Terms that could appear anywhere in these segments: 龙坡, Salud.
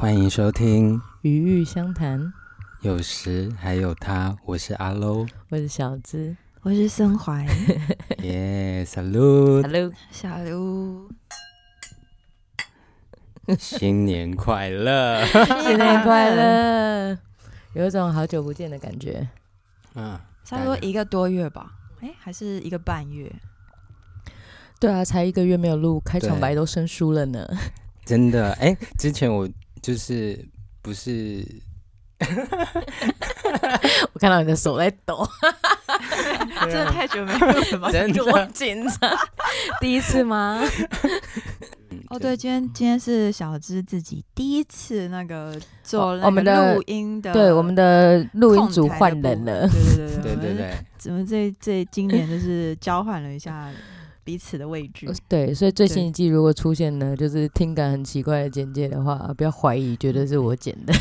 欢迎收听与玉相谈，有时还有他。我是阿喽，我是小姿，我是森淮。耶，Salud， Salud， 新年快乐，新年快乐，有一种好久不见的感觉。差不多一个多月吧，还是一个半月。对啊，才一个月没有录，开场白都生疏了呢。真的，之前我就是不是，我看到你的手在抖，真的太久没录了，真的我紧张，第一次吗？哦，对，今天是小姿自己第一次那个做那个录音的，对，我们的录音组换人了，对，怎么这今年就是交换了一下彼此的位置，对，所以最新一季如果出现呢，就是听感很奇怪的简介的话，不要怀疑，觉得是我剪的，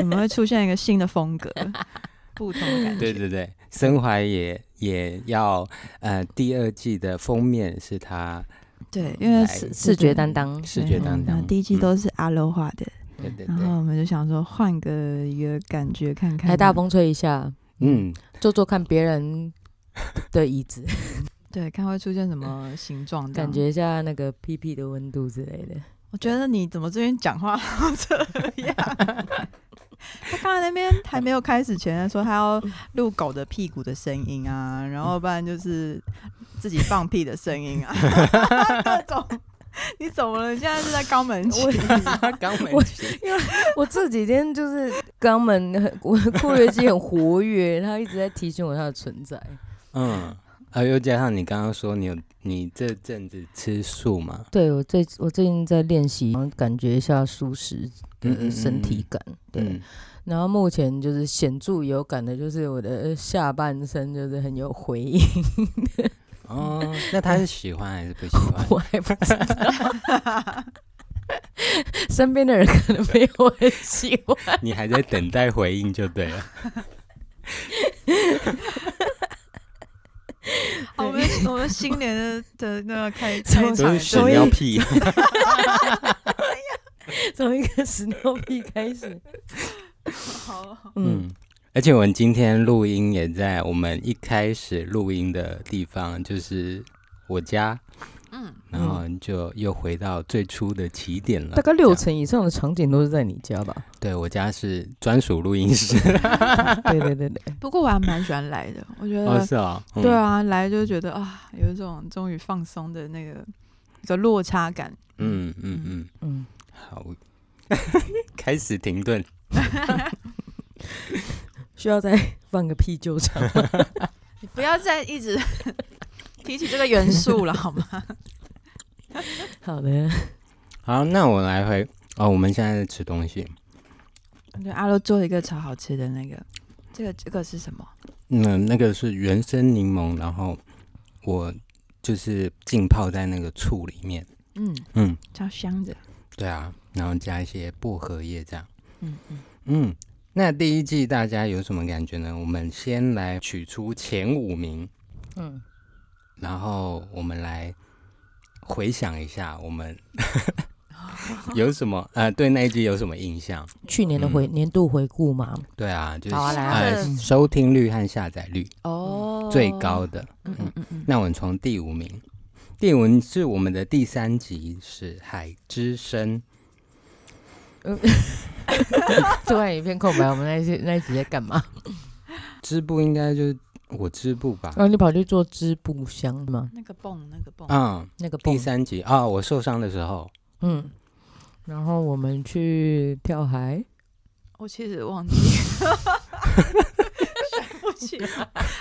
我们会出现一个新的风格，不同的感觉，对，森淮也要第二季的封面是他。对，因为视觉担当，第一季都是阿喽画的，对，然后我们就想说换个一个感觉看看，来大风吹一下，坐坐看别人的椅子，对，看会出现什么形状，感觉一下那个屁屁的温度之类的。我觉得你怎么最近讲话到这样？他刚才那边还没有开始前说他要录狗的屁股的声音啊，然后不然就是自己放屁的声音啊，各种。你怎么了？你现在是在肛门期？肛门期，因为我这几天就是肛门，我的括约肌很活跃，他一直在提醒我他的存在。又加上你刚刚说你这阵子吃素嘛？对，我最近在练习，感觉一下素食的身体感。对，然后目前就是显著有感的，就是我的下半身就是很有回应。哦，那他是喜欢还是不喜欢？我还不知道。身边的人可能没有很喜欢。你还在等待回应就对了。我们新年的那个开场，屎尿屁，从一个屎尿屁开始。好，而且我们今天录音也在我们一开始录音的地方，就是我家，然后就又回到最初的起点了。大概60%以上的场景都是在你家吧？对，我家是专属录音室。对。不过我还蛮喜欢来的，我觉得。哦，是啊。对啊，来就觉得啊，有一种终于放松的那个一个落差感。好，开始停顿。需要再放个屁救场吗？你不要再一直提起这个元素了，好吗？好的。好，那我来回。哦，我们现在在吃东西。对，阿喽做一个超好吃的那个，这个是什么？那个是原生柠檬，然后我就是浸泡在那个醋里面。超香的。对啊，然后加一些薄荷叶这样。那第一季大家有什么感觉呢？我们先来取出前5名，然后我们来回想一下我们有什么对那一集有什么印象？去年的年度回顾嘛。对啊，就是收听率和下载率最高的。那我们从第5名，第5名是我们的第3集，是海之声。突然一片空白，我们那一集在干嘛？织布应该就是我织布吧？然后你跑去做织布箱吗？那个泵，第3集啊，我受伤的时候，然后我们去跳海，我其实忘记了，想不起来，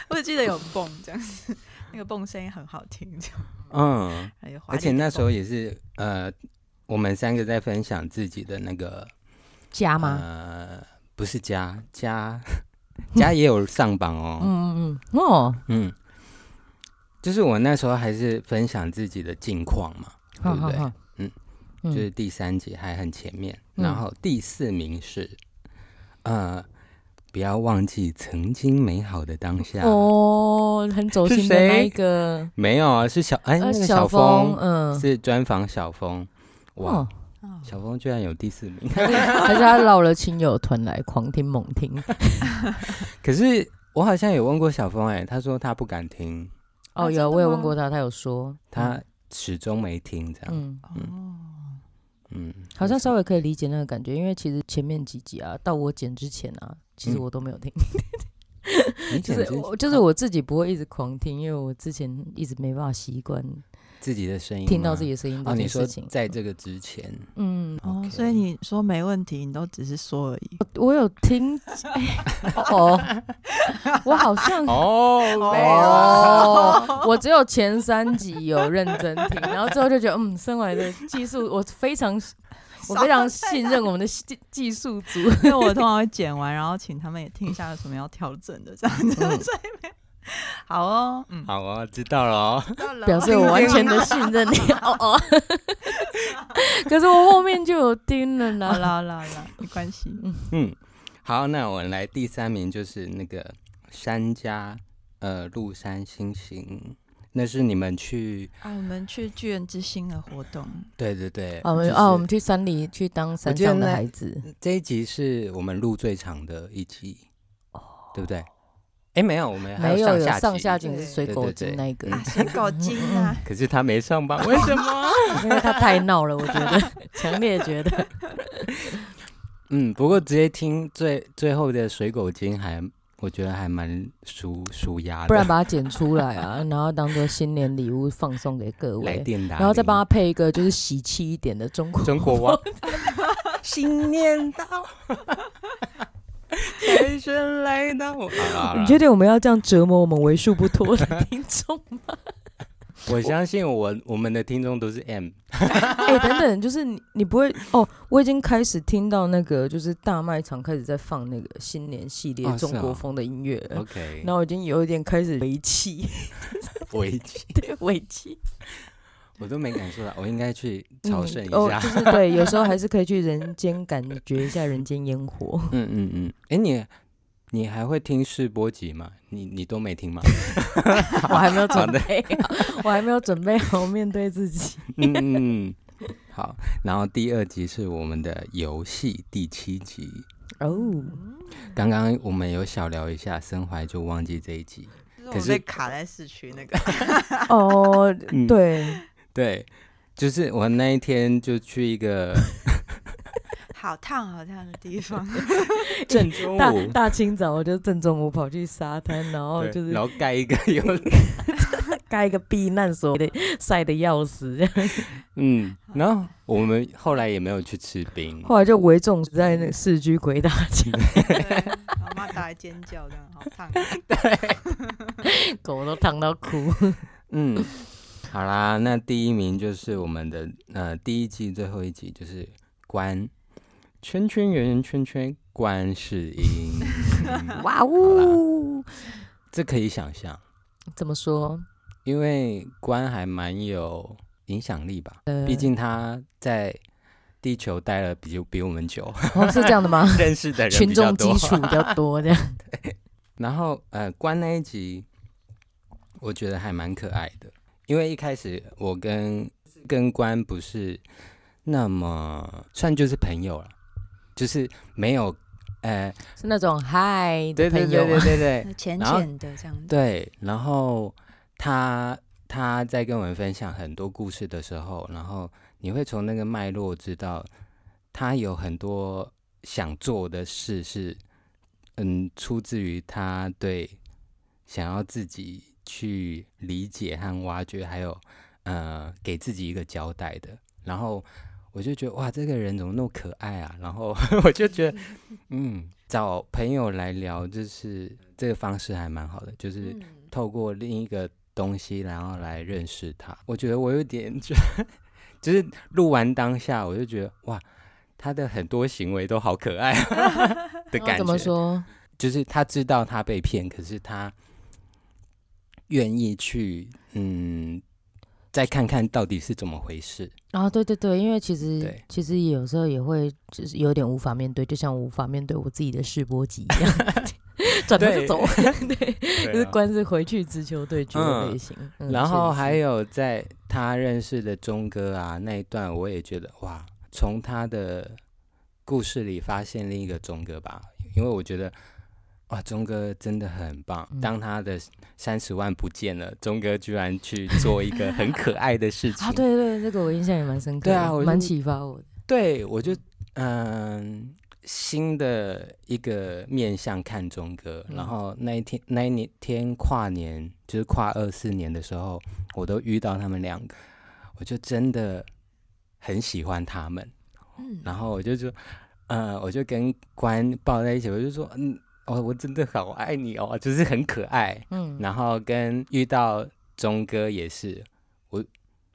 我只记得有泵这样子，那个泵声音很好听，这样，而且那时候也是我们3个在分享自己的那个。家吗？不是家也有上榜哦。就是我那时候还是分享自己的近况嘛，对不对？就是第3集还很前面。然后第4名是不要忘记曾经美好的当下。哦，很走心的那一个。没有啊，是小峰，是专访小峰。哇。小峰居然有第4名，还是他绕了亲友团来狂听猛听？可是我好像有问过小峰，他说他不敢听。哦，有，我有问过他，他有说他始终没听这样。嗯嗯嗯，好像稍微可以理解那个感觉，因为其实前面几集啊，到我剪之前啊，其实我都没有听。就是我自己不会一直狂听，因为我之前一直没办法习惯自己的声音，听到自己的声音这件事情。哦，你说在这个之前，嗯，okay 哦，所以你说没问题，你都只是说而已。我有听，哦，我好像没有，我只有前3集有认真听，然后之后就觉得，身为的技术，我非常信任我们的技术组，因为我通常会剪完，然后请他们也听一下有什么要调整的，这样子。好哦，好哦，知道了哦，表示我完全的信任你。哦，可是我后面就有听了啦。好啦，没关系。好，那我来第3名，就是那个山家鹿山星星。那是你们去啊，我们去巨人之星的活动。对对对，我们去山里去当山上的孩子。这一集是我们录最长的一集，对不对？哎，没有，我们还有上下集是水狗精那一个，水狗精啊。可是他没上吧？为什么？因为他太闹了，我觉得，强烈觉得。不过直接听最后的水狗精还。我觉得还蛮舒压的，不然把它剪出来啊，然后当做新年礼物放送给各位，然后再帮他配一个就是喜气一点的中国娃，新年到，财神来到。你确定我们要这样折磨我们为数不多的听众吗？我相信我们的听众都是 M。等等，就是你不会哦？我已经开始听到那个，就是大卖场开始在放那个新年系列中国风的音乐了。OK， 然后已经有一点开始微气，微气，对，微气。我都没感受到，我应该去朝圣一下。就是对，有时候还是可以去人间感觉一下人间烟火。你还会听试播集吗？你都没听吗？我还没有准备，我还没有准备好面对自己。好。然后第2集是我们的游戏第7集哦。刚刚我们有小聊一下，森淮就忘记这一集，可是我被卡在市区那个。哦，对，就是我那一天就去一个。好烫的地方。正中午大清早我就正中午跑去沙滩，然后就是然后盖一个避难所的，晒得要死。然后我们后来也没有去吃冰，后来就围众在那市区鬼打墙。妈妈打来尖叫，这样好烫。对，狗都烫到哭。好啦，那第1名就是我们的第1季最后1集，就是关。圈圈圆圆圈圈观世音。哇哦，这可以想象。怎么说？因为观还蛮有影响力吧，毕竟他在地球待了比我们久。是这样的吗？认识的人群众基础比较多这样。然后观那一集我觉得还蛮可爱的，因为一开始我跟观不是那么算就是朋友了，就是没有，是那种嗨的朋友，对，浅浅的这样子。对，然后他在跟我们分享很多故事的时候，然后你会从那个脉络知道他有很多想做的事是，出自于他对想要自己去理解和挖掘，还有给自己一个交代的。然后我就觉得哇，这个人怎么那么可爱啊！然后我就觉得，找朋友来聊，就是这个方式还蛮好的，就是透过另一个东西，然后来认识他。我觉得我有点就是录完当下，我就觉得哇，他的很多行为都好可爱的感觉。怎么说？就是他知道他被骗，可是他愿意去再看看到底是怎么回事啊！对对对，因为其实有时候也会就是有点无法面对，就像我无法面对我自己的试播集一样，转头就走。对，就是关是回去直球对决的类型。然后还有在他认识的钟哥啊那一段，我也觉得哇，从他的故事里发现另一个钟哥吧，因为我觉得哇，钟哥真的很棒。当他的30万不见了，钟哥居然去做一个很可爱的事情。啊，对对，这个我印象也蛮深刻的，对啊，蛮启发我的。对，我就新的一个面向看钟哥。然后那一天跨年，就是跨24年的时候，我都遇到他们两个，我就真的很喜欢他们。然后我就说，我就跟关抱在一起，我就说，哦，我真的好爱你哦，就是很可爱。然后跟遇到钟哥也是，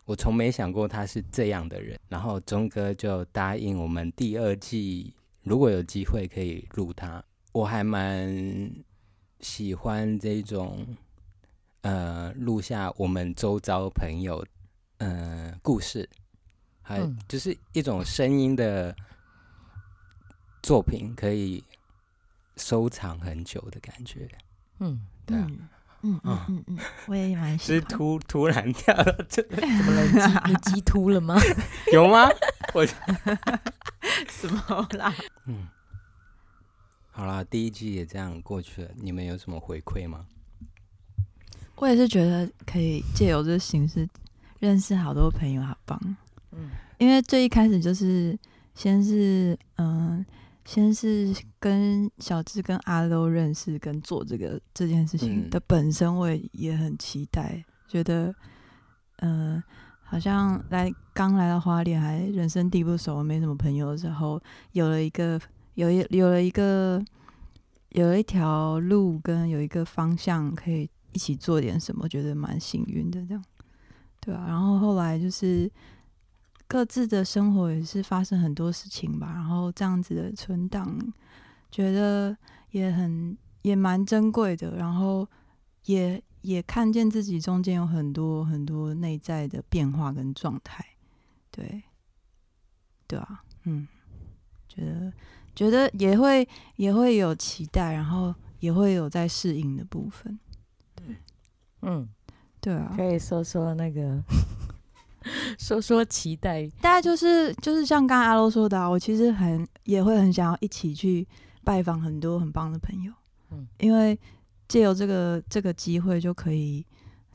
我从没想过他是这样的人。然后钟哥就答应我们第2季如果有机会可以录他。我还蛮喜欢这种录下我们周遭朋友故事，还就是一种声音的作品可以收藏很久的感觉。对啊，我也蛮喜欢。是突然跳到这个，怎么了？你激突了吗？有吗？我什么啦？好啦，第1季也这样过去了，你们有什么回馈吗？我也是觉得可以借由这形式认识好多朋友，好棒。因为最一开始就是先是跟小智跟阿露认识跟做这件事情的本身，我也很期待，觉得好像刚来到花莲还人生地不熟没什么朋友的时候，有了一条路跟有一个方向可以一起做点什么，觉得蛮幸运的这样，对啊。然后后来就是各自的生活也是发生很多事情吧，然后这样子的存档觉得也蛮珍贵的，然后也看见自己中间有很多很多内在的变化跟状态。对啊，觉得也会有期待，然后也会有在适应的部分。对啊，可以说说那个说说期待，大概就是像刚刚阿露说的，我其实也会很想要一起去拜访很多很棒的朋友，因为借由这个机会就可以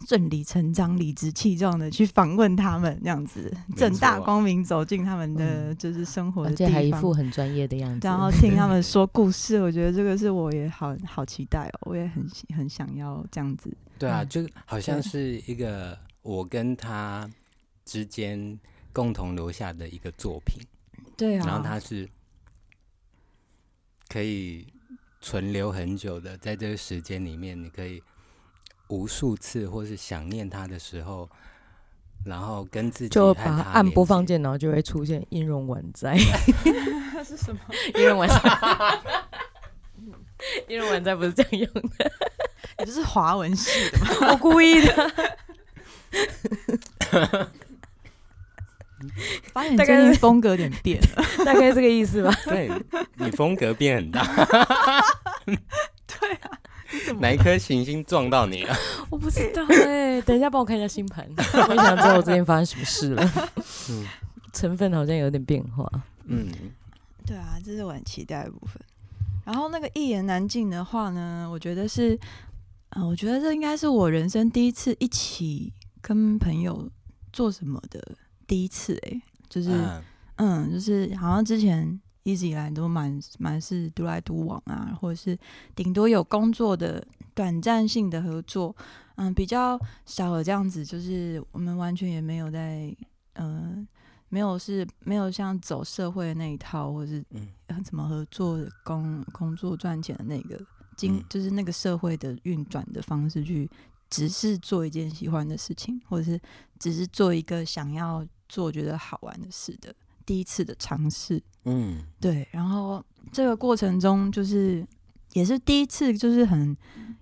顺理成章、理直气壮的去访问他们，这样子正大光明走进他们的就是生活的地方，而且还一副很专业的样子，然后听他们说故事。我觉得这个是我也好期待哦，我也很想要这样子。对啊，就好像是一个我跟他之间共同留下的一个作品。对啊，然后它是可以存留很久的，在这个时间里面你可以无数次或是想念它的时候，然后跟自己就把它按播放键，然后就会出现音容宛在。是什么音容宛在？音容宛在不是这样用的。你就是华文系的吗？我故意的。发现最近风格有点变了，大概这个意思吧。对，你风格变很大。对啊，你怎么哪一颗行星撞到你了？我不知道等一下帮我看一下星盘。我想知道我最近发生什么事了。成分好像有点变化。对啊，这是我很期待的部分。然后那个一言难尽的话呢，我觉得这应该是我人生第一次一起跟朋友做什么的第一次。就是就是好像之前一直以来都蛮是独来独往啊，或者是顶多有工作的短暂性的合作，比较少了这样子，就是我们完全也没有在没有像走社会的那一套，或是怎么合作工作赚钱的那个就是那个社会的运转的方式去。只是做一件喜欢的事情，或者是只是做一个想要做觉得好玩的事的第一次的尝试。对。然后这个过程中就是也是第一次，就是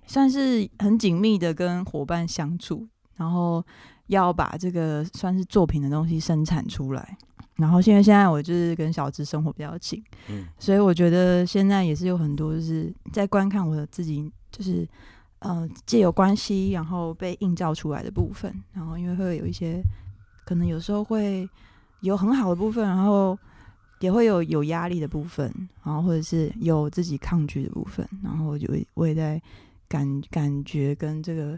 算是很紧密的跟伙伴相处，然后要把这个算是作品的东西生产出来。然后现在我就是跟小智生活比较近，所以我觉得现在也是有很多就是在观看我的自己，就是藉由关系然后被映照出来的部分。然后因为会有一些可能有时候会有很好的部分，然后也会有压力的部分，然后或者是有自己抗拒的部分，然后我也在感觉跟这个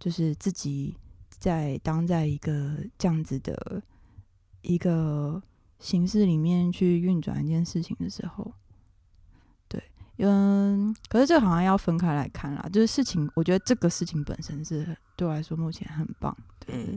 就是自己当在一个这样子的一个形式里面去运转一件事情的时候，对，可是这好像要分开来看啦，就是事情，我觉得这个事情本身是对我来说目前很棒，对对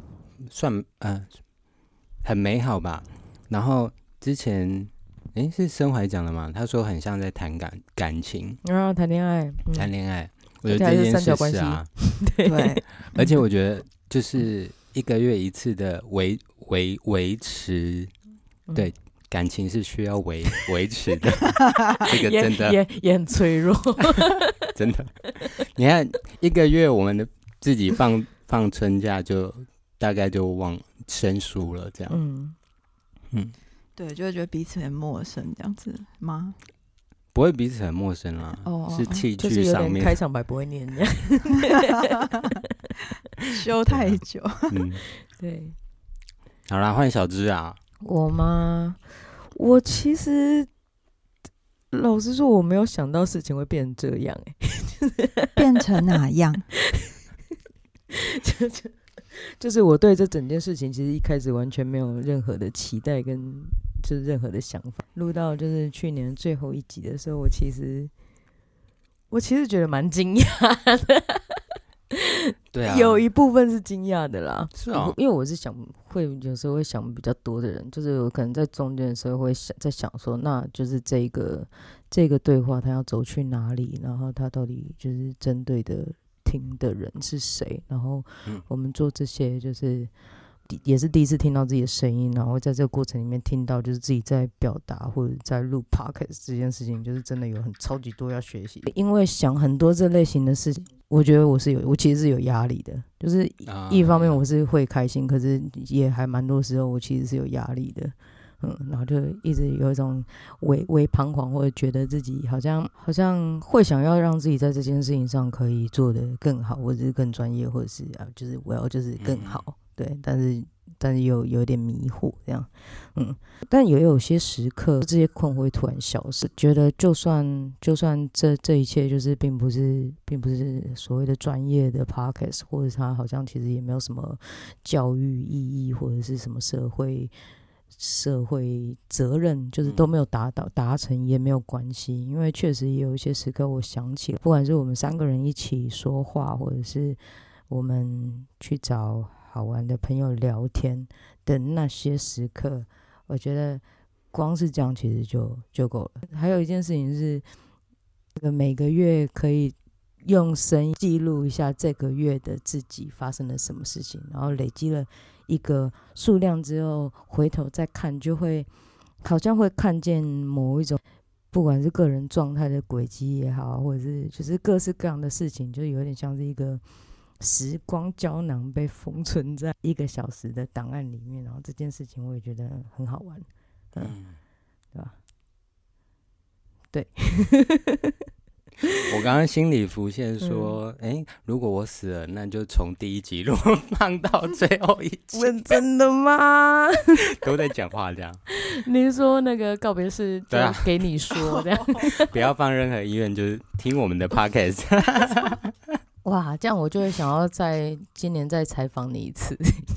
算很美好吧。然后之前是森淮讲的嘛，他说很像在谈感情，然后谈恋爱，谈恋爱，我觉得这件事是啊，对，而且我觉得就是一个月一次的维持。对，感情是需要维持的，这个真的 也很脆弱，真的。你看一个月，我们的自己放春假就大概就忘生疏了，这样。对，就会觉得彼此很陌生，这样子吗？不会彼此很陌生啦，是器具上面。就是、开场白不会念这样，修太久。对。好啦，换小芝啊。我吗？我其实老实说，我没有想到事情会变成这样、变成哪样？就是我对这整件事情，其实一开始完全没有任何的期待跟就是任何的想法。录到就是去年最后一集的时候，我其实觉得蛮惊讶的。对啊，有一部分是惊讶的啦，是啊、因为我是有时候会想比较多的人，就是我可能在中间的时候会在想说，那就是这个对话他要走去哪里，然后他到底就是针对的听的人是谁，然后我们做这些就是也是第一次听到自己的声音，然后在这个过程里面听到就是自己在表达或者在录 podcast 这件事情，就是真的有很超级多要学习，因为想很多这类型的事情。我觉得我其实是有压力的，就是一方面我是会开心，可是也还蛮多时候我其实是有压力的，然后就一直有一种微彷徨，或者觉得自己好像会想要让自己在这件事情上可以做得更好，或者是更专业，或者是就是我要就是更好，对，但是又有点迷惑这样，但也有些时刻这些困惑会突然消失，觉得就算这一切就是并不是所谓的专业的 podcast， 或者它好像其实也没有什么教育意义，或者是什么社会责任，就是都没有达成也没有关系，因为确实也有一些时刻我想起，不管是我们三个人一起说话，或者是我们去找好玩的朋友聊天的那些时刻，我觉得光是这样其实就够了。还有一件事情是，每个月可以用声音记录一下这个月的自己发生了什么事情，然后累积了一个数量之后，回头再看就会好像会看见某一种，不管是个人状态的轨迹也好，或者是就是各式各样的事情，就有点像是一个时光胶囊被封存在1个小时的档案里面，然后这件事情我也觉得很好玩，对吧？对。我刚刚心里浮现说，如果我死了，那就从第一集录放到最后一集。问真的吗？都在讲话这样。你是说那个告别式就给你说这样？不要放任何音乐，就是听我们的 podcast。哇，这样我就会想要在今年再采访你一次，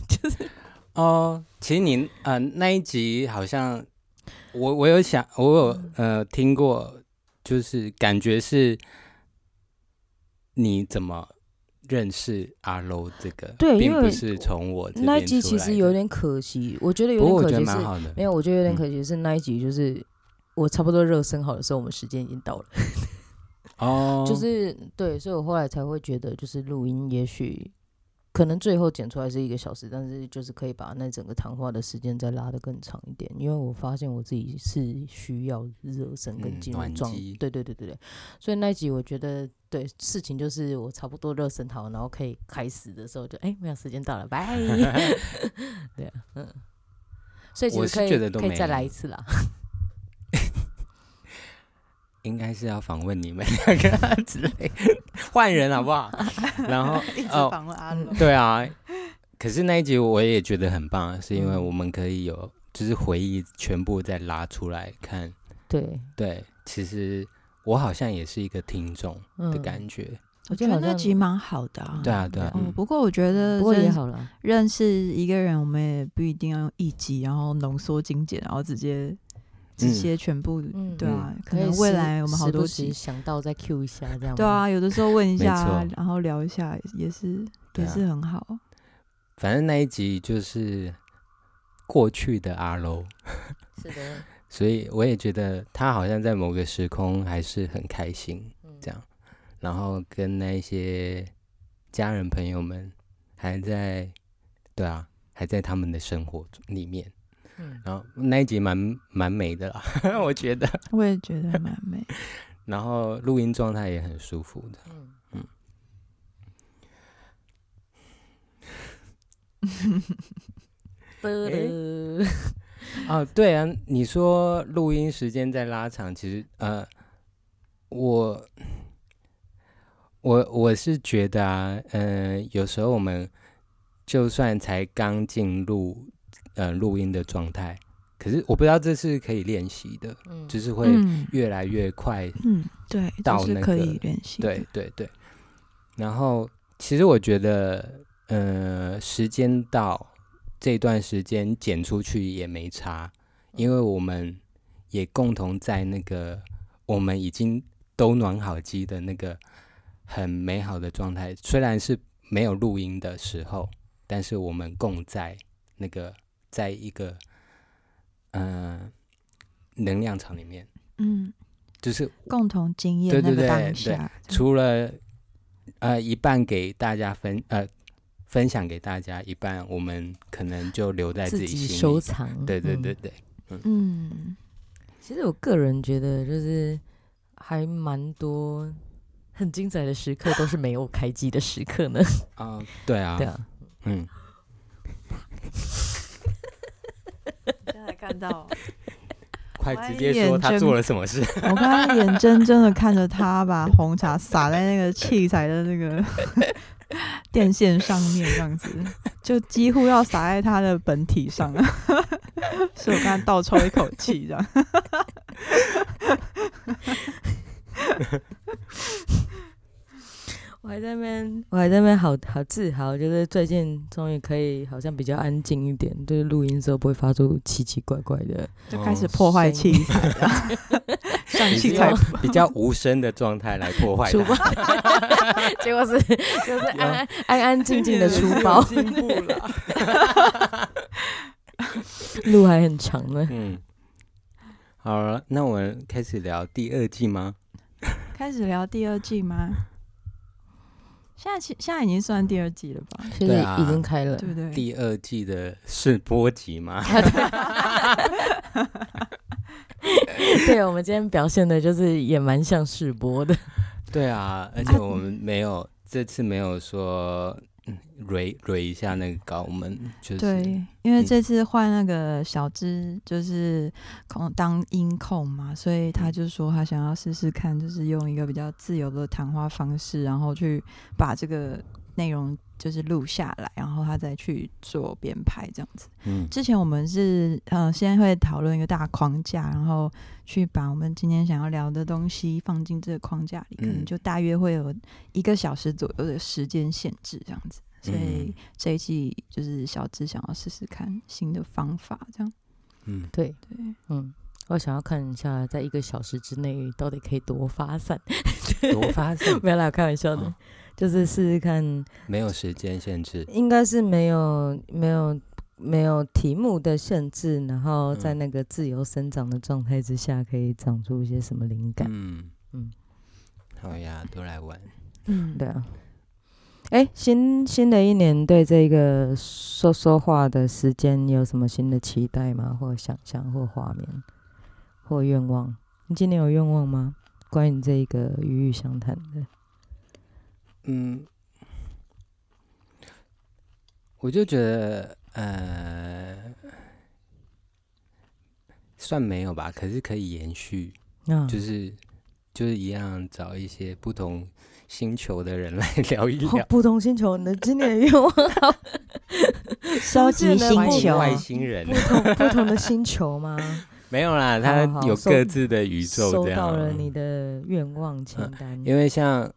就是其实你那一集好像我有听过，就是感觉是你怎么认识阿 Lo 这个，对，并不是从我这边出来的。那一集其实有点可惜，我觉得有点可惜是，不过我觉得蛮好的。没有，我觉得有点可惜是那一集就是我差不多热身好的时候，我们时间已经到了。就是对，所以我后来才会觉得，就是录音也许可能最后剪出来是1个小时，但是就是可以把那整个谈话的时间再拉得更长一点，因为我发现我自己是需要热身跟进入状态，对，所以那一集我觉得对事情就是我差不多热身好，然后可以开始的时候就没有时间到了，拜。对、啊，嗯，所以其实可以再来一次啦。应该是要访问你们2个之类，换人好不好？然后一直访问阿龙。对啊，可是那一集我也觉得很棒，是因为我们可以有就是回忆全部再拉出来看。对，其实我好像也是一个听众的感觉。我觉得那集蛮好的啊。对啊、不过我觉得不过也好了，认识一个人我们也不一定要用一集，然后浓缩精简，然后直接。这些全部、对啊、可能未来我们好多集时不时想到再 Q 一下这样。对啊，有的时候问一下，然后聊一下也是很好。反正那一集就是过去的阿楼，是的。所以我也觉得他好像在某个时空还是很开心这样，然后跟那些家人朋友们还在他们的生活里面。然后那一集蛮美的啦，我觉得。我也觉得蛮美。然后录音状态也很舒服的。哦，对啊，你说录音时间在拉长，其实我是觉得有时候我们就算才刚进入。录音的状态，可是我不知道这是可以练习的，就是会越来越快到那个，对，这是可以练习的，对。然后其实我觉得，时间到这段时间剪出去也没差，因为我们也共同在那个我们已经都暖好机的那个很美好的状态，虽然是没有录音的时候，但是我们共在那个。在一个能量场里面，就是共同经验那个当下。对，除了一半给大家分享给大家，一半我们可能就留在自己心里收藏。对，其实我个人觉得就是还蛮多很精彩的时刻都是没有开机的时刻呢。对啊，刚才看到，快直接说他做了什么事。我刚才眼睁睁的看着他把红茶洒在那个器材的那个电线上面，这样子就几乎要洒在他的本体上了。所以我刚才倒抽一口气，这样。我还在那边好自豪，就是最近终于可以好像比较安静一点，就是录音的时候不会发出奇奇怪怪的，就开始破坏器材了，像器材比较无声的状态来破坏它，结果就是安静静的出包，进步了，路还很长呢。好了，那我们开始聊第二季吗？现在已经算第二季了吧？现在已经开了，对不对？第二季的试播集吗？对，我们今天表现的就是也蛮像试播的。对啊，而且我们没有、这次没有说蕊一下那个稿，我们就是对，因为这次换那个小芝就是当音控嘛，所以他就说他想要试试看，就是用一个比较自由的谈话方式，然后去把这个内容就是录下来，然后他再去做编排这样子。之前我们是先会讨论一个大框架，然后去把我们今天想要聊的东西放进这个框架里，可能就大约会有1个小时左右的时间限制这样子。所以这一季就是小芝想要试试看新的方法这样。对，我想要看一下在1个小时之内到底可以多发散。没有啦，开玩笑的。就是试试看，没有时间限制，应该是没有题目的限制，然后在那个自由生长的状态之下，可以长出一些什么灵感。好呀，都来玩。对啊，新的一年对这个说话的时间有什么新的期待吗？或想象，或画面，或愿望？你今年有愿望吗？关于你这个鱼与相谈的。我就觉得算没有吧，可是可以延续，就是一样找一些不同星球的人来聊一聊。不同星球，你的今年的愿望好收集星球外星人，不同的星球吗？没有啦，他有各自的宇宙这样。收到了你的愿望清单，因为像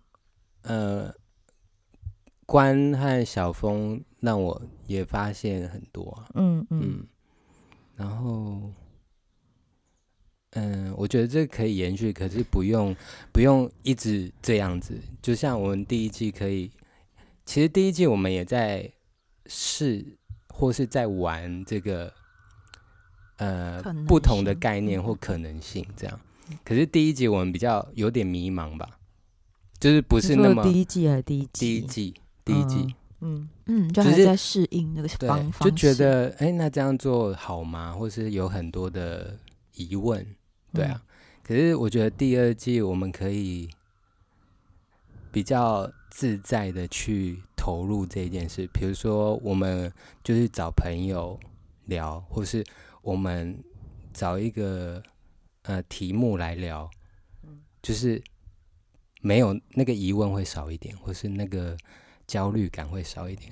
关和小峰让我也发现很多然后我觉得这可以延续，可是不用一直这样子。就像我们第一季可以，其实第一季我们也在试或是在玩这个不同的概念或可能性这样。可是第一集我们比较有点迷茫吧，就是不是那么第一季还是第一季，就还在适应那个方式，就觉得那这样做好吗？或是有很多的疑问，对啊。可是我觉得第二季我们可以比较自在的去投入这件事，比如说我们就是找朋友聊，或是我们找一个题目来聊，就是没有那个疑问会少一点，或是那个焦虑感会少一点。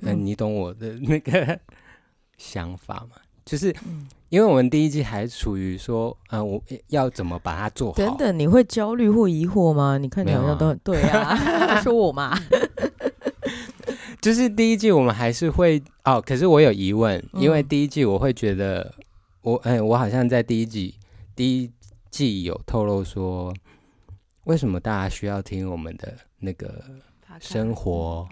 你懂我的那个想法吗？就是因为我们第一季还处于说我要怎么把它做好。等等，你会焦虑或疑惑吗？你看你好像都对啊说我嘛就是第一季我们还是会可是我有疑问，因为第一季我会觉得我好像在第一季有透露说，为什么大家需要听我们的那个生活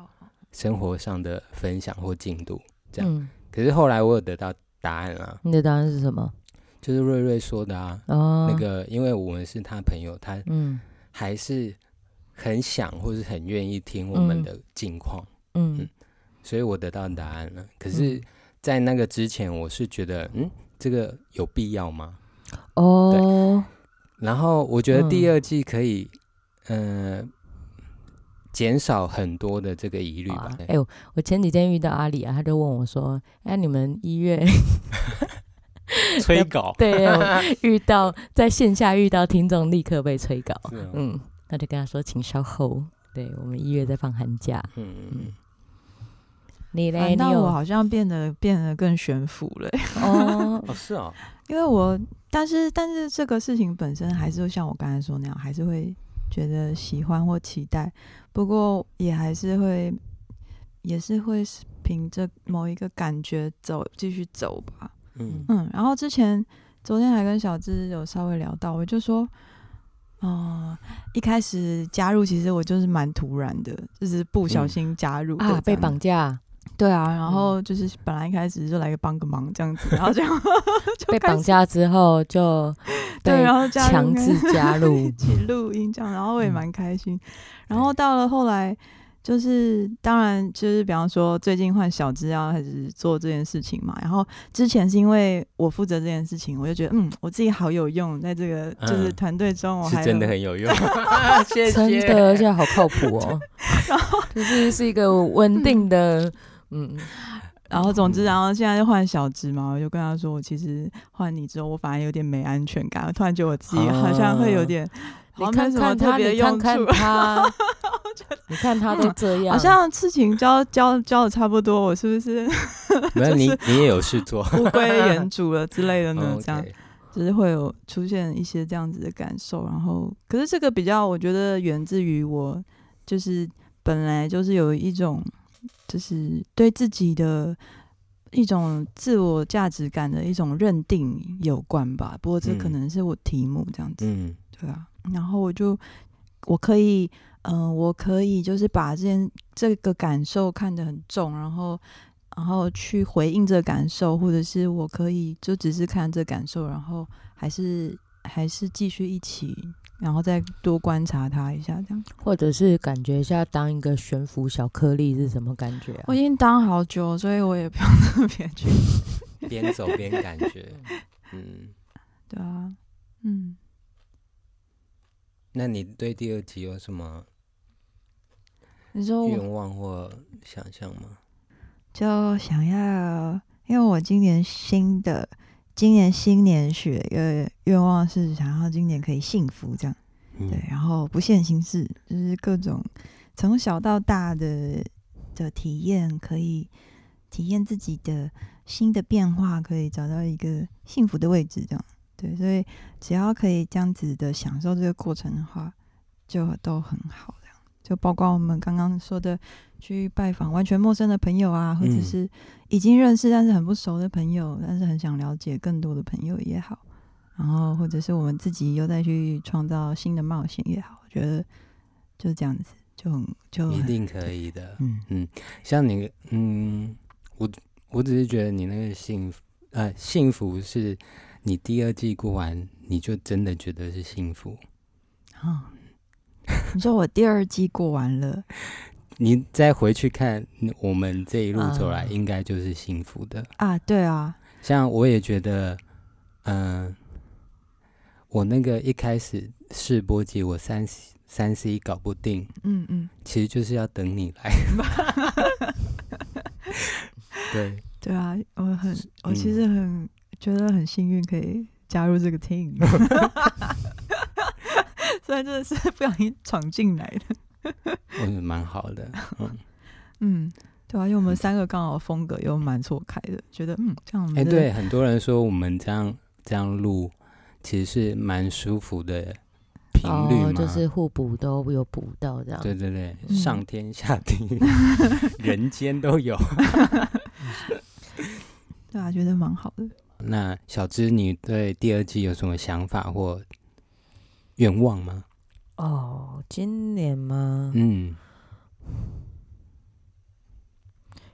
上的分享或进度这样？可是后来我有得到答案啊。你的答案是什么？就是瑞瑞说的啊。那个因为我们是他朋友，他还是很想或是很愿意听我们的近况，所以我得到答案了。可是在那个之前我是觉得这个有必要吗？哦，对。然后我觉得第二季可以减少很多的这个疑虑吧。我前几天遇到阿里啊，他就问我说你们1月催稿对，在线下遇到听众立刻被催稿，那就跟他说请稍后，对，我们1月在放寒假。你嘞？那我好像变得更悬浮了是啊，因为但是这个事情本身还是像我刚才说那样，还是会觉得喜欢或期待，不过也是会凭着某一个感觉继续走吧。然后昨天还跟小芝有稍微聊到，我就说一开始加入其实我就是蛮突然的，就是不小心加入被绑架。对啊，然后就是本来一开始就来个帮个忙这样子，然后就被绑架之后就对，然后强制加入一起录音这样，然后我也蛮开心。然后到了后来就是当然就是比方说最近换小芝要开始做这件事情嘛，然后之前是因为我负责这件事情，我就觉得我自己好有用，在这个就是团队中我还是真的很有用谢谢，真的，而且好靠谱然后就是一个稳定的然后总之，然后现在就换小芝嘛，我就跟他说，我其实换你之后，我反而有点没安全感，我突然觉得我自己好像会有点，好像没什么特别的用处。你看他都这样，好像事情交的差不多，我是不是？没有，你也有事做，乌龟原主了之类的呢，这样。就是会有出现一些这样子的感受，然后可是这个比较，我觉得源自于我就是本来就是有一种，就是对自己的一种自我价值感的一种认定有关吧，不过这可能是我题目这样子，对啊。然后我可以就是把这个感受看得很重，然后去回应这个感受，或者是我可以就只是看这个感受，然后还是还是继续一起，然后再多观察他一下这样，或者是感觉一下当一个悬浮小颗粒是什么感觉啊？我已经当好久，所以我也不用特别去边走边感觉。嗯，对啊，嗯。那你对第二集有什么愿望或想象吗？就想要，因为我今年新年许一个愿望是想要今年可以幸福这样，对，然后不限形式，就是各种从小到大的体验，可以体验自己的新的变化，可以找到一个幸福的位置这样，对，所以只要可以这样子的享受这个过程的话，就都很好这样，就包括我们刚刚说的去拜访完全陌生的朋友啊，或者是已经认识但是很不熟的朋友，但是很想了解更多的朋友也好，然后或者是我们自己又再去创造新的冒险也好，我觉得就这样子就一定可以的。嗯嗯，像你，嗯，我只是觉得你那个幸福是你第二季过完你就真的觉得是幸福啊。哦，你说我第二季过完了你再回去看我们这一路走来应该就是幸福的啊。对啊，像我也觉得我那个一开始试播集我3C 搞不定，嗯嗯，其实就是要等你来对对啊，我其实很觉得很幸运可以加入这个 team 所以真的是不小心闯进来的我觉得蛮好的。 嗯对啊，因为我们三个刚好风格又蛮错开的，觉得这样我们哎，对很多人说我们这样录其实是蛮舒服的频率嘛，就是互补都有补到这样，对对对，上天下地人间都有对啊，觉得蛮好的。那小芝你对第二季有什么想法或愿望吗？哦，今年吗？嗯，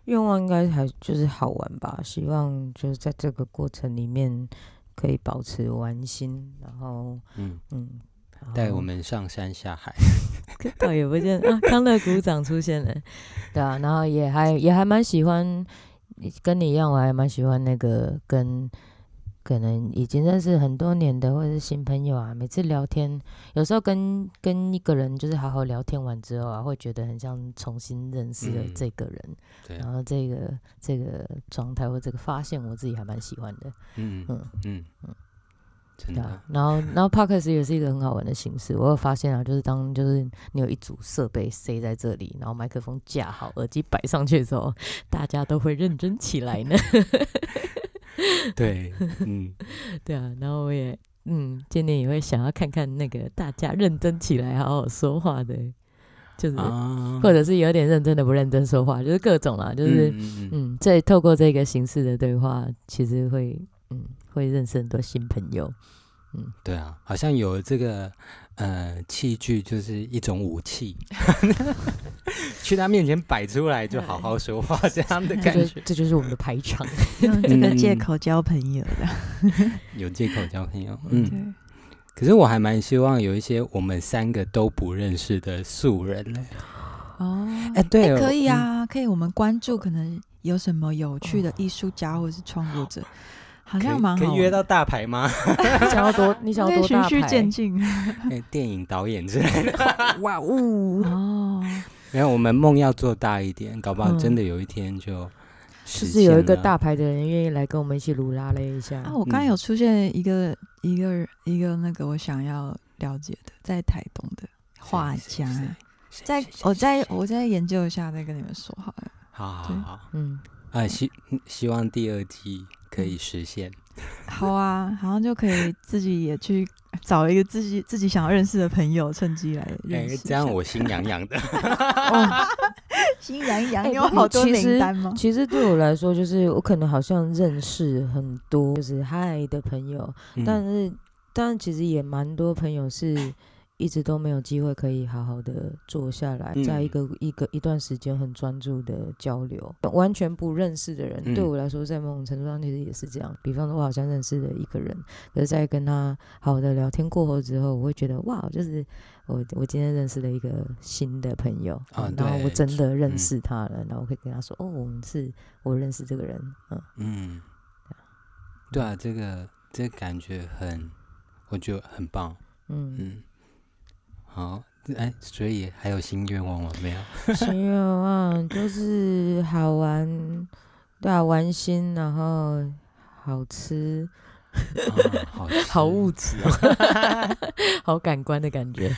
愿望应该还就是好玩吧，希望就是在这个过程里面可以保持玩心，然后带我们上山下海倒也不见啊，康乐股长出现了对啊，然后也还蛮喜欢，跟你一样我还蛮喜欢那个跟可能已经认识很多年的或者是新朋友啊，每次聊天有时候跟一个人就是好好聊天完之后啊，会觉得很像重新认识了这个人，然后这个状态或这个发现我自己还蛮喜欢的。真的。啊，然后 Podcast 也是一个很好玩的形式，我有发现啊，就是当就是你有一组设备塞在这里，然后麦克风架好，耳机摆上去的时候，大家都会认真起来呢对，对啊，然后我也今年也会想要看看那个大家认真起来好好说话的，就是或者是有点认真的不认真说话，就是各种啦，就是在透过这个形式的对话，其实会认识很多新朋友。对啊，好像有这个器具就是一种武器去他面前摆出来就好好说话这样的感觉这就是我们的排场用这个借口交朋友的有借口交朋友。可是我还蛮希望有一些我们三个都不认识的素人哦。对，可以啊，可以我们关注可能有什么有趣的艺术家或是创作者，好像蛮好。可以约到大牌吗？你想要多大牌？循序渐进，电影导演之类的。哇呜！哦，然后我们梦要做大一点，搞不好真的有一天就实现了。就是有一个大牌的人愿意来跟我们一起撸拉了一下啊！我刚刚有出现一个那个我想要了解的，在台东的画家，我再研究一下，再跟你们说好了。好，希望第二季可以实现。好啊，然后就可以自己也去找一个自己想要认识的朋友，趁机来认识。这样我心痒痒的、心痒痒有好多名单吗？其实对我来说，就是我可能好像认识很多就是嗨的朋友，但是其实也蛮多朋友是一直都没有机会可以好好的坐下来，在一段时间很专注的交流，完全不认识的人，对我来说在某种程度上其实也是这样。比方说我好像认识了一个人，可是在跟他好好的聊天过后之后，我会觉得哇，就是我今天认识了一个新的朋友，然后我真的认识他了，然后我可以跟他说，哦，我认识这个人，对啊，这个感觉我觉得很棒，好，所以还有新愿望吗？没有，新愿望就是好玩，对啊，玩心，然后好吃。好物质哦，好感官的感觉。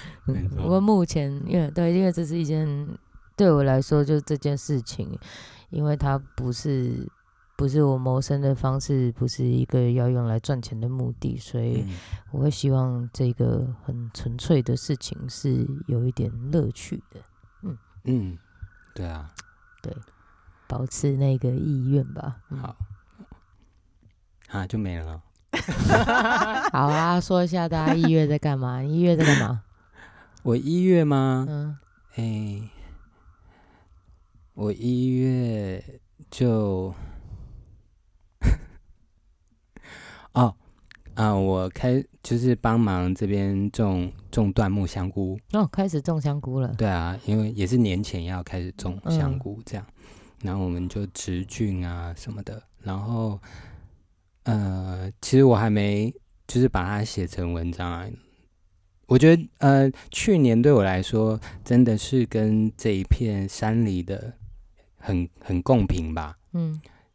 不过目前因为这是一件对我来说就这件事情，因为它不是我谋生的方式，不是一个要用来赚钱的目的，所以我会希望这个很纯粹的事情是有一点乐趣的。对啊，对，保持那个意愿吧。好，就没了哦。好啊，说一下大家1月在干嘛？你1月在干嘛？我1月吗？我1月就我就是帮忙这边种椴木香菇。开始种香菇了。对啊，因为也是年前要开始种香菇这样，然后我们就植菌啊什么的，然后。其实我还没就是把它写成文章啊。我觉得去年对我来说真的是跟这一片山里的很共频吧。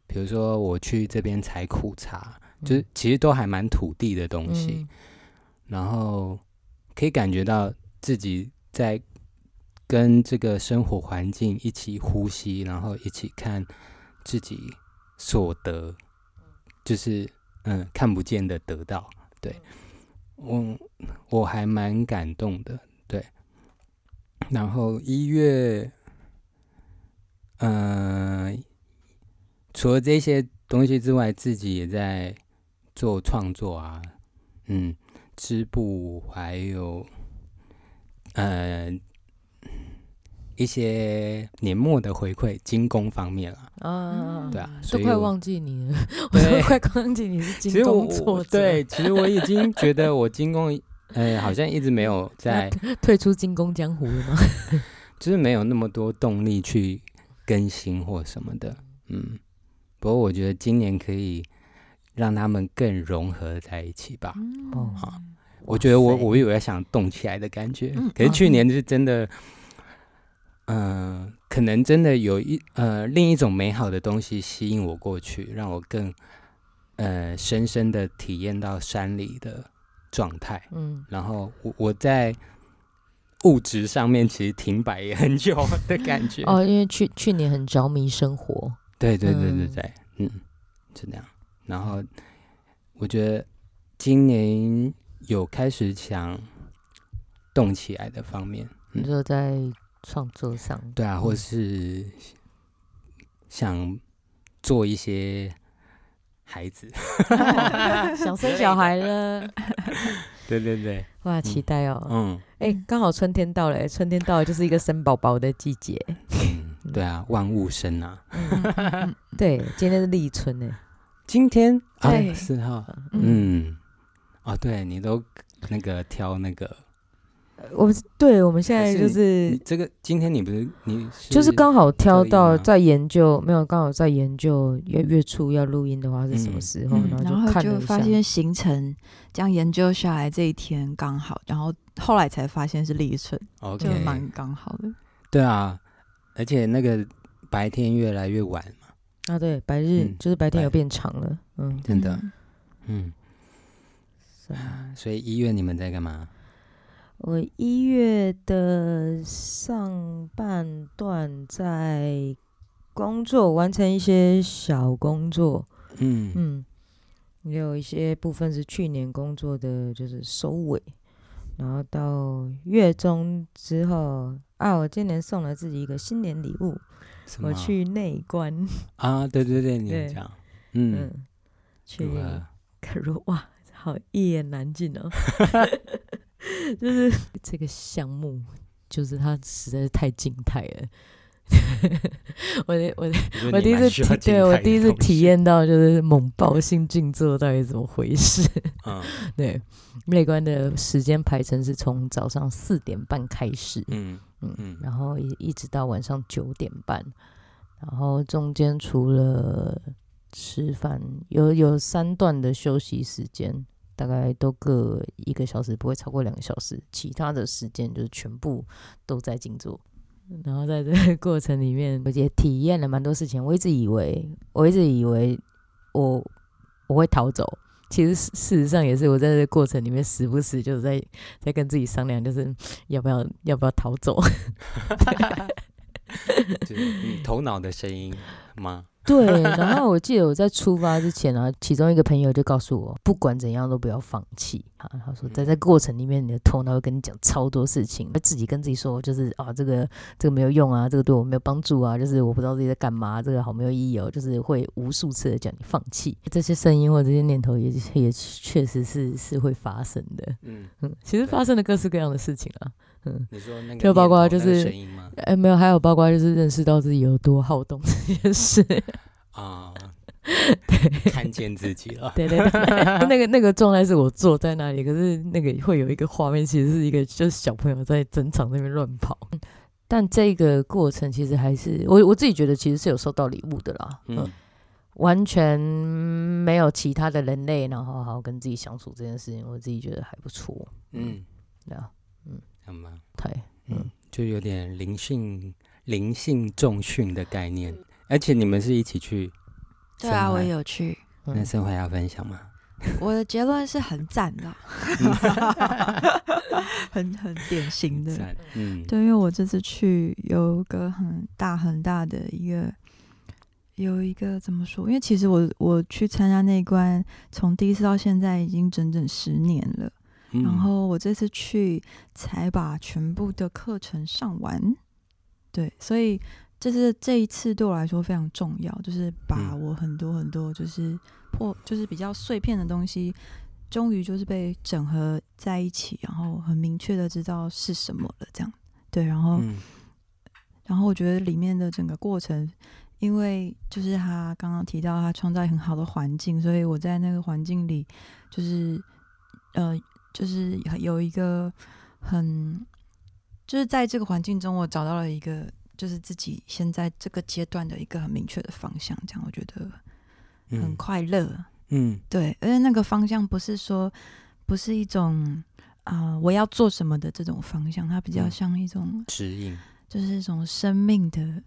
比如说我去这边采苦茶，就是其实都还蛮土地的东西，然后可以感觉到自己在跟这个生活环境一起呼吸，然后一起看自己所得。就是看不见的得到，对，我还蛮感动的，对。然后1月，除了这些东西之外，自己也在做创作啊，织布，还有一些年末的回馈，精工方面啦，对啊，都快忘记你了，我都快忘记你是精工作者。对，其实我已经觉得我精工，好像一直没有在退出精工江湖了吗？就是没有那么多动力去更新或什么的，不过我觉得今年可以让他们更融合在一起吧。我觉得我有要想动起来的感觉，可是去年是真的。可能真的有另一种美好的东西吸引我过去，让我更深深的体验到山里的状态。然后我在物质上面其实停摆也很久的感觉。因为去年很着迷生活。对，是这样。然后我觉得今年有开始想动起来的方面，你说在。创作上，对啊，或是想做一些孩子，想生小孩了，对，哇，期待哦，刚好春天到了，就是一个生宝宝的季节，对啊，万物生啊，对，今天是立春呢，今天4号，对你都那个挑那个。我们现在就是这个。今天你就是刚好挑到在研究，没有刚好在研究月初要录音的话是什么时候，然后就发现行程这样研究下来这一天刚好，然后后来才发现是立春，就蛮刚好的。对啊，而且那个白天越来越晚嘛。对，白日就是白天有变长了，真的，所以1月你们在干嘛？我1月的上半段在工作，完成一些小工作，也有一些部分是去年工作的就是收尾，然后到月中之后我今年送了自己一个新年礼物，我去内观对，你有讲，去看，哇，好一言难尽哦。就是这个项目，就是它实在是太静态了。我第一次体验到就是猛爆性静坐到底怎么回事。对，内观的时间排程是从早上4:30开始，然后一直到晚上9:30，然后中间除了吃饭，有3段的休息时间，大概都各1个小时，不会超过2个小时，其他的时间就是全部都在静坐。然后在这个过程里面，我也体验了蛮多事情。我一直以为我会逃走，其实事实上也是我在这个过程里面时不时就在跟自己商量，就是要不要逃走。你头脑的声音吗？对。然后我记得我在出发之前啊，其中一个朋友就告诉我，不管怎样都不要放弃。他说在这过程里面，你的头脑会跟你讲超多事情，自己跟自己说就是啊，这个没有用啊，这个对我没有帮助啊，就是我不知道自己在干嘛，这个好没有意义哦，就是会无数次的讲你放弃。这些声音或这些念头也确实是会发生的。其实发生了各式各样的事情啊。你说那个就包括就是声音吗？没有，还有包括就是认识到自己有多好动这件事啊。对，看见自己了。对，那个状态是我坐在那里，可是那个会有一个画面，其实是一个就是小朋友在整场那边乱跑。但这个过程其实还是我自己觉得其实是有收到礼物的啦。完全没有其他的人类，然后好好跟自己相处这件事情，我自己觉得还不错。就有点灵性重训的概念。而且你们是一起去？对啊，我也有去。那盛晖要分享吗？我的结论是很赞的。很典型的。对，因为我这次去有个很大的有一个怎么说？因为其实我去参加内观，从第一次到现在已经整整10年了。然后我这次去才把全部的课程上完，对，所以这一次对我来说非常重要，就是把我很多就是就是比较碎片的东西，终于就是被整合在一起，然后很明确的知道是什么了，这样对，然后我觉得里面的整个过程。因为就是他刚刚提到他创造很好的环境，所以我在那个环境里就是有一个就是在这个环境中我找到了一个就是自己现在这个阶段的一个很明确的方向，这样我觉得很快乐。对，而且那个方向不是一种我要做什么的这种方向，它比较像一种指引，就是一种生命的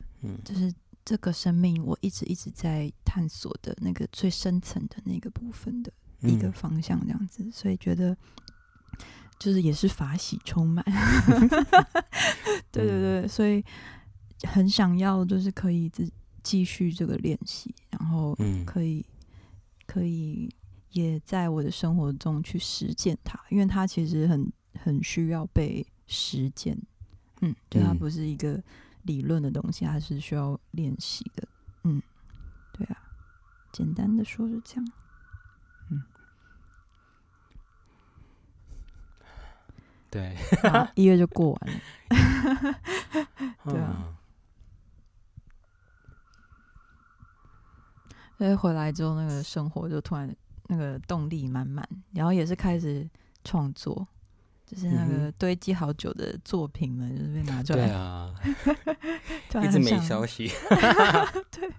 就是这个生命我一直在探索的那个最深层的那个部分的一个方向，这样子，所以觉得就是也是法喜充满。对，所以很想要就是可以继续这个练习，然后可以也在我的生活中去实践它，因为它其实很需要被实践。就它不是一个理论的东西，它是需要练习的。对啊，简单的说是这样。对，1月就过完了。对啊，所以回来之后那个生活就突然那个动力满满，然后也是开始创作。就是那个堆积好久的作品们，就是被拿出来。对啊，一直没消息。对，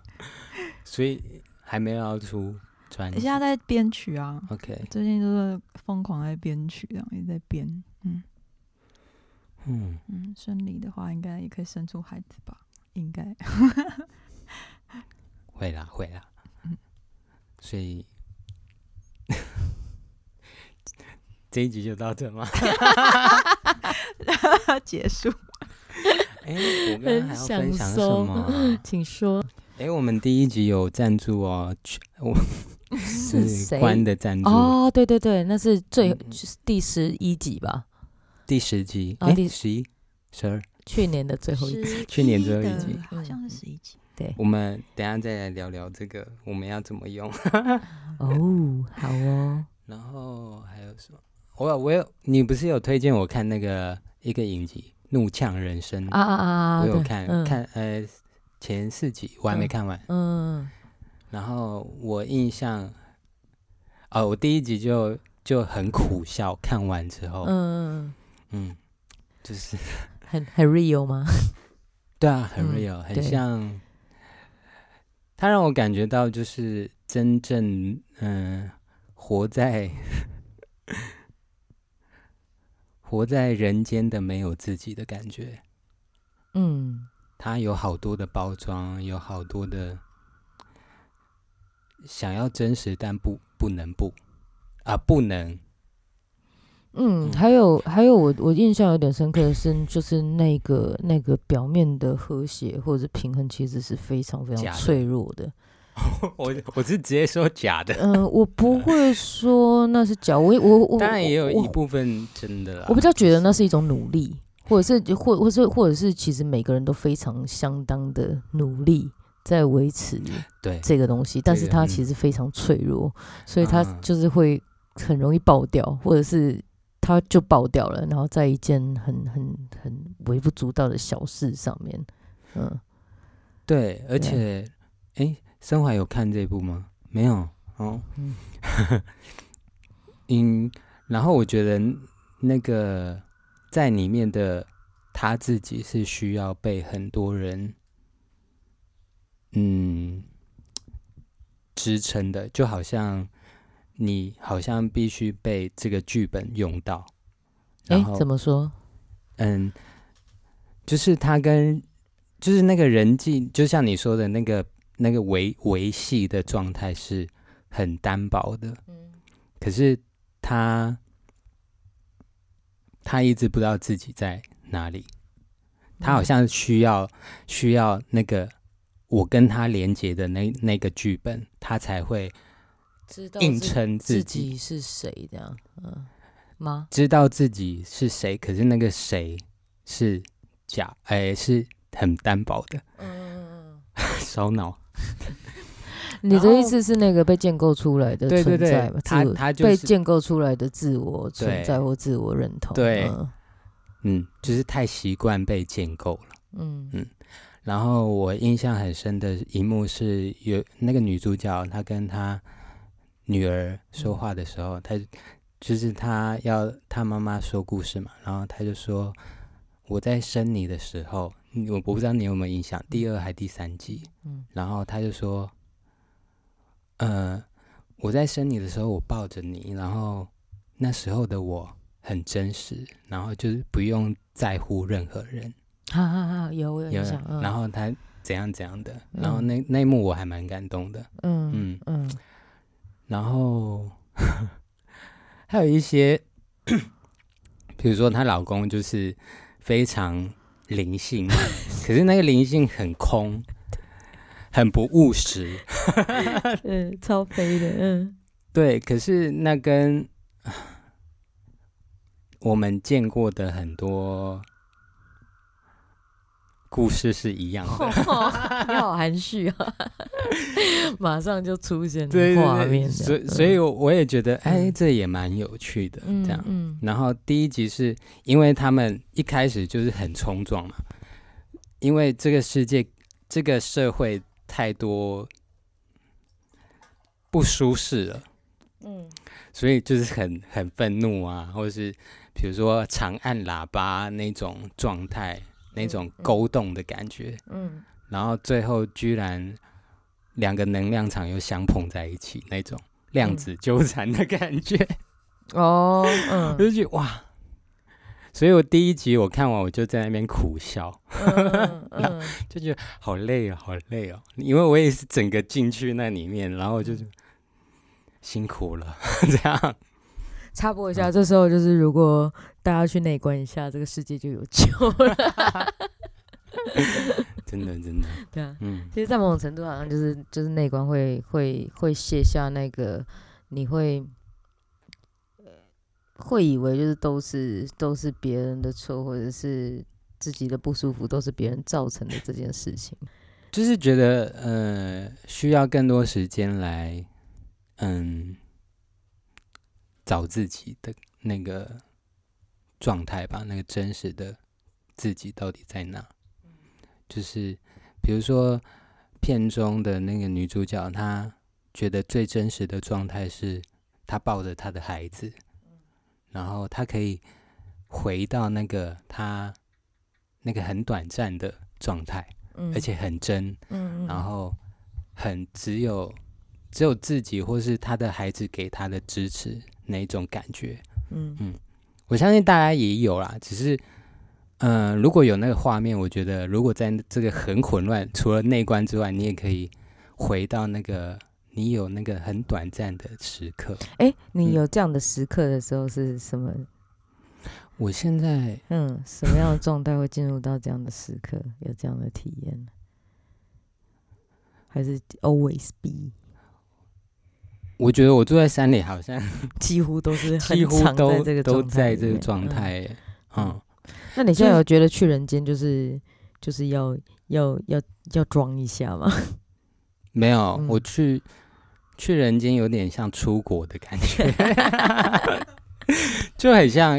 所以还没有要出专辑。现在在编曲啊。OK， 最近就是疯狂在编曲，然后一直在编。顺利的话，应该也可以生出孩子吧？应该。会啦。所以。这一集就到这吗？结束。我刚刚还要分享什么？请说。我们第一集有赞助哦，是关的赞助哦。对，那是就是第11集吧？第10集，11、12，去年最后一集，好像是11集。对，我们等一下再来聊聊这个，我们要怎么用？哦，好哦。然后还有什么？我有你不是有推荐我看那个一个影集《怒呛人生》啊，我有看、看前四集我还没看完，然后我印象我第一集就很苦笑，看完之后就是很 real 吗？对啊，很 real、很像，它让我感觉到就是真正活在活在人间的没有自己的感觉。它有好多的包装，有好多的想要真实但不能。还有我印象有点深刻的是，就是那个表面的和谐或者平衡其实是非常非常脆弱的。我是直接说假的。我不会说那是假，我当然也有一部分真的啦。我比较觉得那是一种努力，或者是其实每个人都非常相当的努力在维持这个东西，但是它其实非常脆弱，所以它就是会很容易爆掉，或者是它就爆掉了，然后在一件很微不足道的小事上面。对，而且森淮有看这部吗？没有哦。然后我觉得那个在里面的他自己是需要被很多人支撑的，就好像你好像必须被这个剧本用到。怎么说？就是他跟就是那个人际，就像你说的那个维系的状态是很单薄的。可是他一直不知道自己在哪里，他好像需要那个我跟他连接的那个剧本，他才会硬撑自己是谁这样吗？知道自己是谁，可是那个谁是假，是很单薄的。烧脑。你的意思是那个被建构出来的存在？对，他就是被建构出来的自我存在或自我认同。对，就是太习惯被建构了。然后我印象很深的一幕是，有那个女主角她跟她女儿说话的时候，她就是她要她妈妈说故事嘛，然后她就说：“我在生你的时候，我不知道你有没有印象，第二还第三集。”然后她就说：“我在生你的时候，我抱着你，然后那时候的我很真实，然后就是不用在乎任何人。”有印象。然后他怎样怎样的，然后那一幕我还蛮感动的。然后还有一些比如说她老公就是非常灵性，可是那个灵性很空，很不务实。超飞的。对，可是那跟我们见过的很多故事是一样的。你好含蓄啊。马上就出现画面。所以我也觉得这也蛮有趣的这样。然后第一集是因为他们一开始就是很冲撞嘛，因为这个世界这个社会太多不舒适了。所以就是很愤怒啊，或者是比如说长按喇叭那种状态，那种勾动的感觉。然后最后居然两个能量场又相碰在一起，那种量子纠缠的感觉。我就觉得哇，所以我第一集我看完我就在那边苦笑。就觉得好累哦，好累哦，因为我也是整个进去那里面，然后我就辛苦了。这样插播一下，这时候就是如果大家去内观一下，这个世界就有救了。真的。对啊，其实在某种程度好像就是内观会卸下那个，你会以为就是都是别人的错，或者是自己的不舒服都是别人造成的这件事情，就是觉得需要更多时间来找自己的那个状态吧，那个真实的自己到底在哪。就是比如说片中的那个女主角，她觉得最真实的状态是她抱着她的孩子，然后她可以回到那个她那个很短暂的状态，而且很真，然后很只有自己或是她的孩子给她的支持那种感觉。我相信大家也有啦，只是如果有那个画面，我觉得如果在这个很混乱，除了内观之外，你也可以回到那个你有那个很短暂的时刻。你有这样的时刻的时候是什么？我现在什么样的状态会进入到这样的时刻？有这样的体验，还是 always be？ 我觉得我住在山里，好像几乎都是很常在这个状态，都在这个状态。那你现在有觉得去人间就是要装一下吗？没有，我去人间有点像出国的感觉，就很像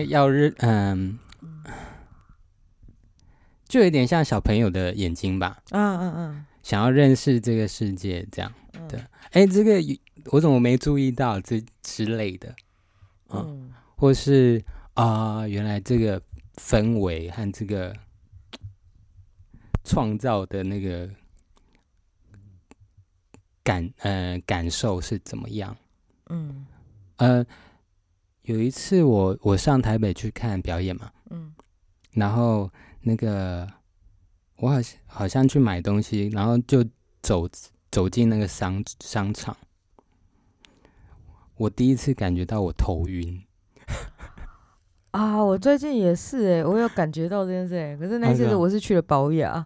就有点像小朋友的眼睛吧。想要认识这个世界这样的。这个我怎么没注意到这之类的？或是原来这个氛围和这个创造的那个感受是怎么样？有一次我上台北去看表演嘛，然后那个我好像去买东西，然后就走进那个商场，我第一次感觉到我头晕。我最近也是我有感觉到这件事可是那次我是去了保雅，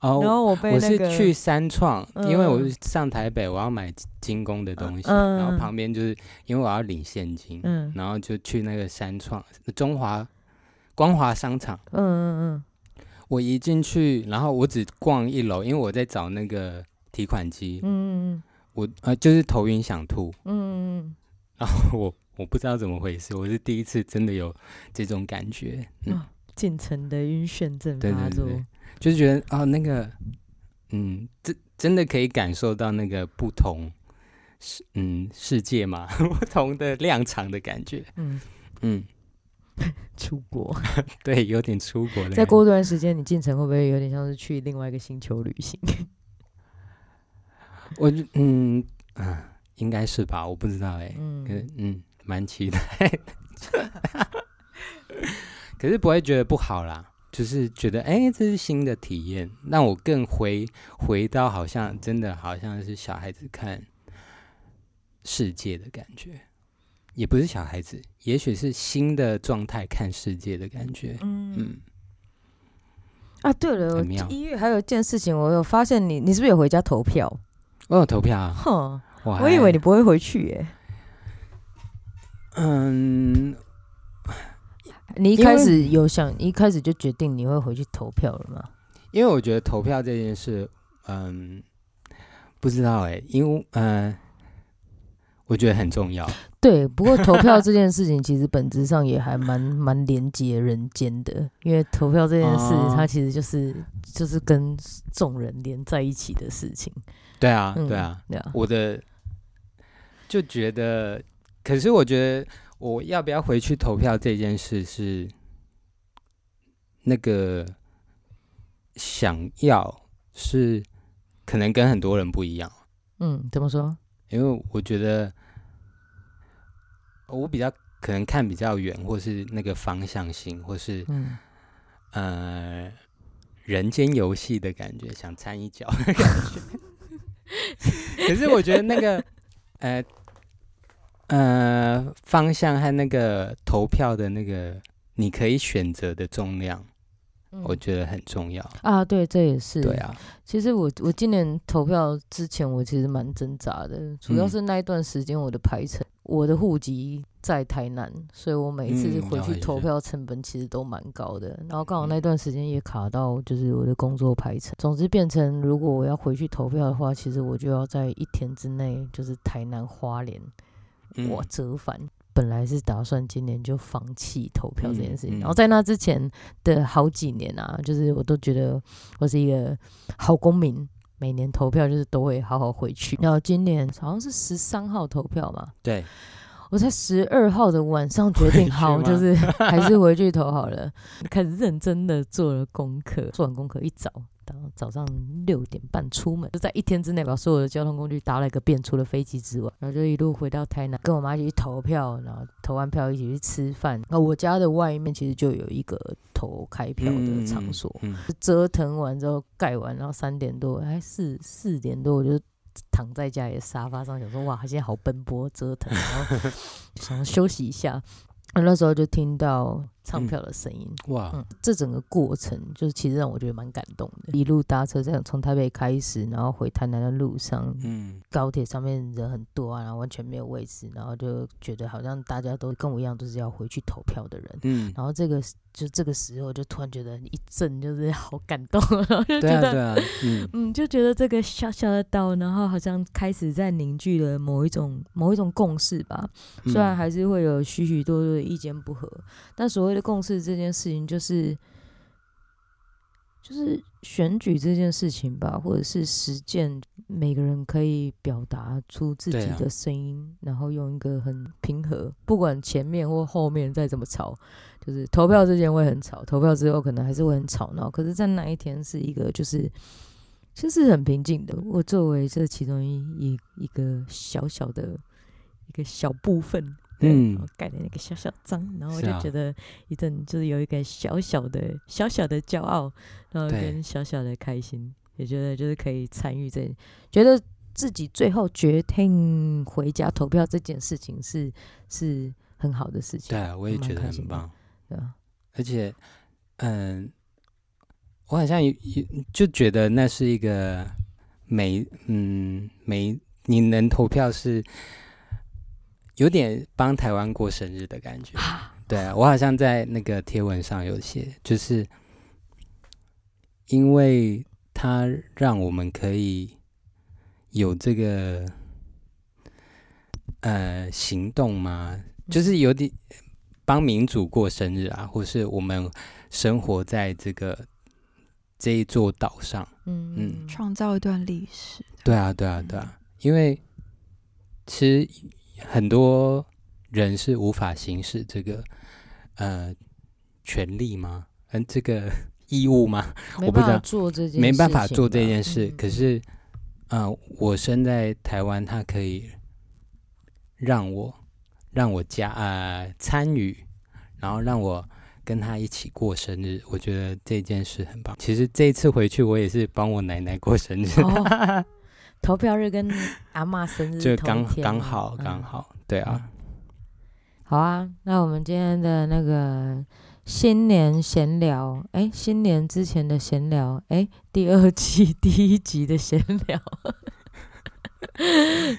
然后我被那个我是去三创，因为我是上台北，我要买金工的东西，然后旁边就是因为我要领现金，然后就去那个三创中华光华商场。我一进去，然后我只逛一楼，因为我在找那个提款机。我就是头晕想吐。然后我不知道怎么回事，我是第一次真的有这种感觉。进程的晕眩症发作。对，就是觉得那个真的可以感受到那个不同世界嘛，不同的量场的感觉。出国。对，有点出国了。再过段时间，你进程会不会有点像是去另外一个星球旅行？我应该是吧，我不知道可是蛮期待的。可是不会觉得不好啦，就是觉得这是新的体验，让我更回到好像真的好像是小孩子看世界的感觉，也不是小孩子，也许是新的状态看世界的感觉。对了，1月还有一件事情，我有发现你是不是有回家投票？我有投票啊。我以为你不会回去你一开始就决定你会回去投票了吗？因为我觉得投票这件事，不知道因为我觉得很重要。对，不过投票这件事情其实本质上也还蛮连接人间的，因为投票这件事它其实就是跟众人连在一起的事情。对啊，我的就觉得，可是我觉得我要不要回去投票这件事是那个想要是可能跟很多人不一样。怎么说？因为我觉得我比较可能看比较远，或是那个方向性，或是人间游戏的感觉，想掺一脚的感觉。可是我觉得那个方向和那个投票的那个你可以选择的重量，我觉得很重要对，这也是。对啊，其实我今年投票之前，我其实蛮挣扎的，主要是那一段时间我的排程，我的户籍在台南，所以我每一次回去投票成本其实都蛮高的，然后刚好那段时间也卡到就是我的工作排程，总之变成如果我要回去投票的话，其实我就要在1天之内就是台南花莲我折返本来是打算今年就放弃投票这件事情，然后在那之前的好几年啊，就是我都觉得我是一个好公民，每年投票就是都会好好回去。然后今年好像是13号投票嘛，对，我在12号的晚上决定好，就是还是回去投好了。开始认真的做了功课，做完功课一早到早上6点半出门，就在一天之内把所有的交通工具搭了一个遍，除了飞机之外，然后就一路回到台南，跟我妈一起去投票，然后投完票一起去吃饭。那我家的外面其实就有一个投开票的场所，折腾完之后盖完，然后3点多还4点多我就躺在家里的沙发上，想说哇，现在好奔波折腾，然后想休息一下。那时候就听到唱票的声音，哇！这整个过程就是其实让我觉得蛮感动的。一路搭车从台北开始，然后回台南的路上，高铁上面人很多啊，然后完全没有位置，然后就觉得好像大家都跟我一样，都是要回去投票的人，然后这个时候就突然觉得一阵就是好感动，然后就觉得就觉得这个小小的岛，然后好像开始在凝聚了某一种共识吧，虽然还是会有许许多多的意见不合，但所谓的共识这件事情，就是选举这件事情吧，或者是实践，每个人可以表达出自己的声音，然后用一个很平和，不管前面或后面再怎么吵，就是投票之前会很吵，投票之后可能还是会很吵闹，可是在那一天是一个就是很平静的。我作为这其中一个小小的一个小部分。然后盖的那个小小章，然后我就觉得一阵就是有一个小小的骄傲，然后跟小小的开心，也觉得就是可以参与这，觉得自己最后决定回家投票这件事情是很好的事情。对啊，我也觉得很棒。对啊，而且我好像就觉得那是一个你能投票是。有点帮台湾过生日的感觉，对啊，我好像在那个贴文上有写，就是因为它让我们可以有这个行动嘛，就是有点帮民主过生日啊，或是我们生活在这一座岛上，创造一段历史。对啊，因为其实。很多人是无法行使这个权利吗？这个义务吗？我不知道，没办法做这件事。可是，我身在台湾，它可以让我加参与，然后让我跟他一起过生日。我觉得这件事很棒。其实这一次回去，我也是帮我奶奶过生日。哦投票日跟阿嬷生日就刚好，对啊。好啊，那我们今天的那个新年闲聊，新年之前的闲聊，第二季第一集的闲聊，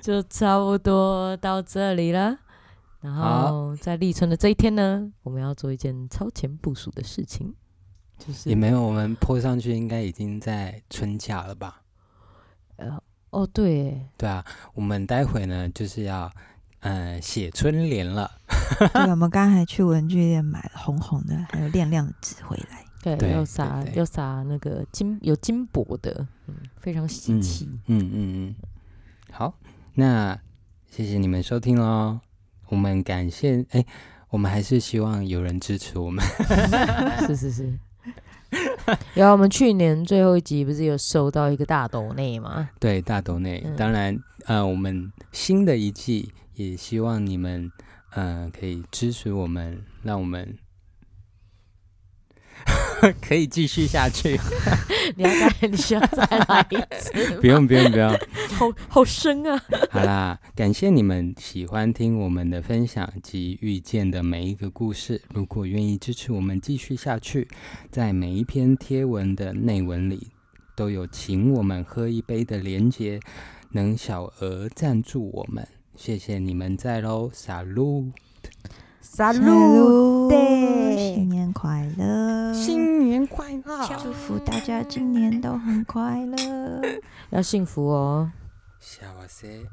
就差不多到这里了。然后在立春的这一天呢，我们要做一件超前部署的事情，就是也没有，我们po上去应该已经在春假了吧？对耶，对啊，我们待会呢就是要写春联了。对，我们刚才去文具店买了红红的，还有亮亮的纸回来。对，又撒那个金箔的，非常喜气。好，那谢谢你们收听喽，我们感谢，我们还是希望有人支持我们。是。然后我们去年最后一集不是有收到一个大斗内吗？对，大斗内。当然，我们新的一季也希望你们，可以支持我们，让我们可以继续下去。你需要再来一次？不用，好深啊！好啦，感谢你们喜欢听我们的分享及遇见的每一个故事。如果愿意支持我们继续下去，在每一篇贴文的内文里都有请我们喝一杯的连结，能小额赞助我们，谢谢你们在喽 Salud， 新年快乐，新年快乐！祝福大家今年都很快乐，要幸福哦。幸せ。